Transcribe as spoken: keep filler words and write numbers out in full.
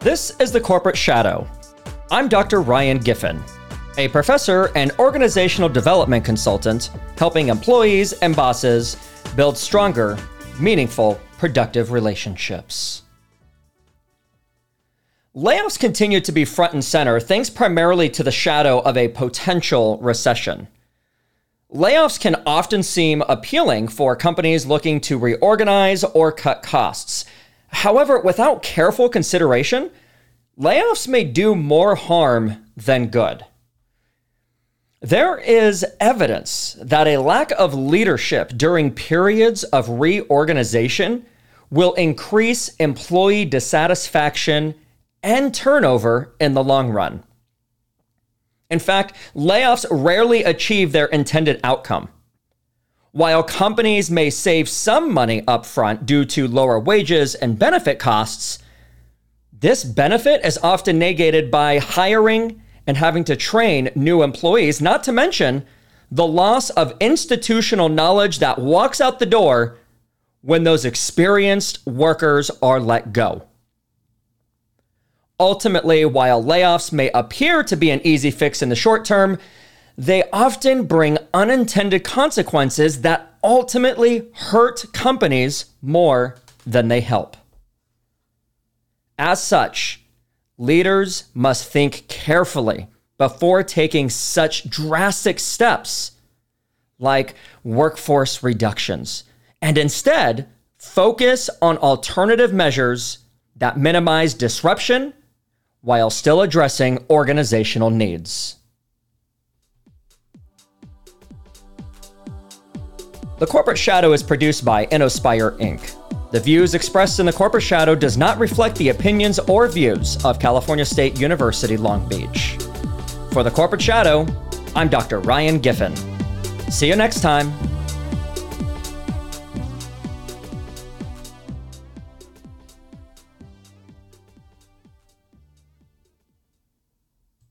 This is The Corporate Shadow. I'm Doctor Ryan Giffen, a professor and organizational development consultant helping employees and bosses build stronger, meaningful, productive relationships. Layoffs continue to be front and center, thanks primarily to the shadow of a potential recession. Layoffs can often seem appealing for companies looking to reorganize or cut costs. However, without careful consideration, layoffs may do more harm than good. There is evidence that a lack of leadership during periods of reorganization will increase employee dissatisfaction and turnover in the long run. In fact, layoffs rarely achieve their intended outcome. While companies may save some money upfront due to lower wages and benefit costs, this benefit is often negated by hiring and having to train new employees, not to mention the loss of institutional knowledge that walks out the door when those experienced workers are let go. Ultimately, while layoffs may appear to be an easy fix in the short term, they often bring unintended consequences that ultimately hurt companies more than they help. As such, leaders must think carefully before taking such drastic steps like workforce reductions, and instead focus on alternative measures that minimize disruption while still addressing organizational needs. The Corporate Shadow is produced by Inospire Incorporated. The views expressed in The Corporate Shadow does not reflect the opinions or views of California State University, Long Beach. For The Corporate Shadow, I'm Doctor Ryan Giffen. See you next time.